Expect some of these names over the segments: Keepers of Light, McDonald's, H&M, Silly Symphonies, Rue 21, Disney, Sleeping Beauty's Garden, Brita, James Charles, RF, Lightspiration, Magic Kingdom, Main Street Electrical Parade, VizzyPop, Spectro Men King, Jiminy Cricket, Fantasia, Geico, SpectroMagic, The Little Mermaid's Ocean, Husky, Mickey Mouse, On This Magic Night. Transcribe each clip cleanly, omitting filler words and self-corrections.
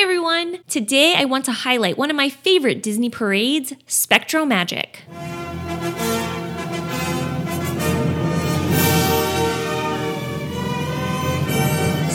Hi everyone! Today I want to highlight one of my favorite Disney parades, SpectroMagic.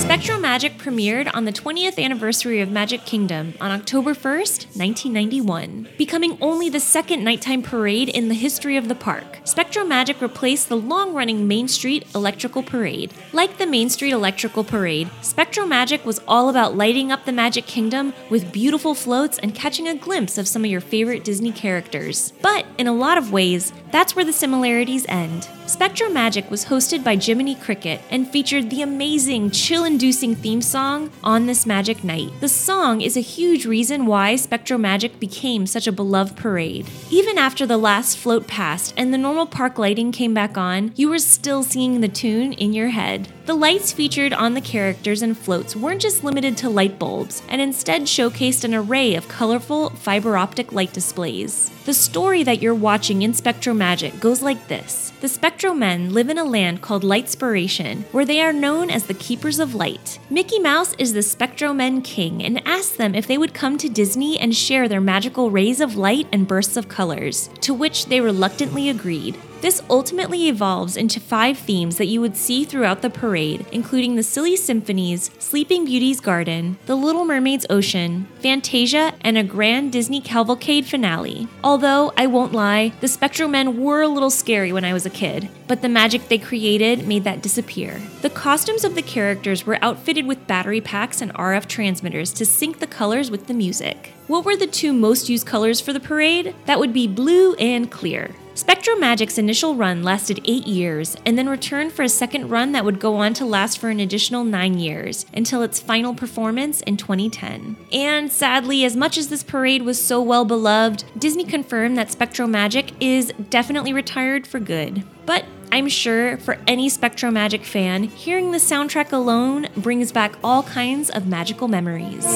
SpectroMagic premiered on the 20th anniversary of Magic Kingdom on October 1st, 1991, becoming only the second nighttime parade in the history of the park. SpectroMagic replaced the long-running Main Street Electrical Parade. Like the Main Street Electrical Parade, SpectroMagic was all about lighting up the Magic Kingdom with beautiful floats and catching a glimpse of some of your favorite Disney characters. But in a lot of ways, that's where the similarities end. SpectroMagic was hosted by Jiminy Cricket and featured the amazing, chill-inducing theme song, On This Magic Night. The song is a huge reason why SpectroMagic became such a beloved parade. Even after the last float passed and the normal park lighting came back on, you were still singing the tune in your head. The lights featured on the characters and floats weren't just limited to light bulbs, and instead showcased an array of colorful fiber optic light displays. The story that you're watching in SpectroMagic goes like this. The Spectro Men live in a land called Lightspiration, where they are known as the Keepers of Light. Mickey Mouse is the Spectro Men King and asks them if they would come to Disney and share their magical rays of light and bursts of colors, to which they reluctantly agreed. This ultimately evolves into 5 themes that you would see throughout the parade, including the Silly Symphonies, Sleeping Beauty's Garden, The Little Mermaid's Ocean, Fantasia, and a grand Disney cavalcade finale. Although, I won't lie, the Spectro Men were a little scary when I was a kid, but the magic they created made that disappear. The costumes of the characters were outfitted with battery packs and RF transmitters to sync the colors with the music. What were the 2 most used colors for the parade? That would be blue and clear. SpectroMagic's initial run lasted 8 years, and then returned for a second run that would go on to last for an additional 9 years, until its final performance in 2010. And sadly, as much as this parade was so well beloved, Disney confirmed that SpectroMagic is definitely retired for good. But I'm sure for any SpectroMagic fan, hearing the soundtrack alone brings back all kinds of magical memories.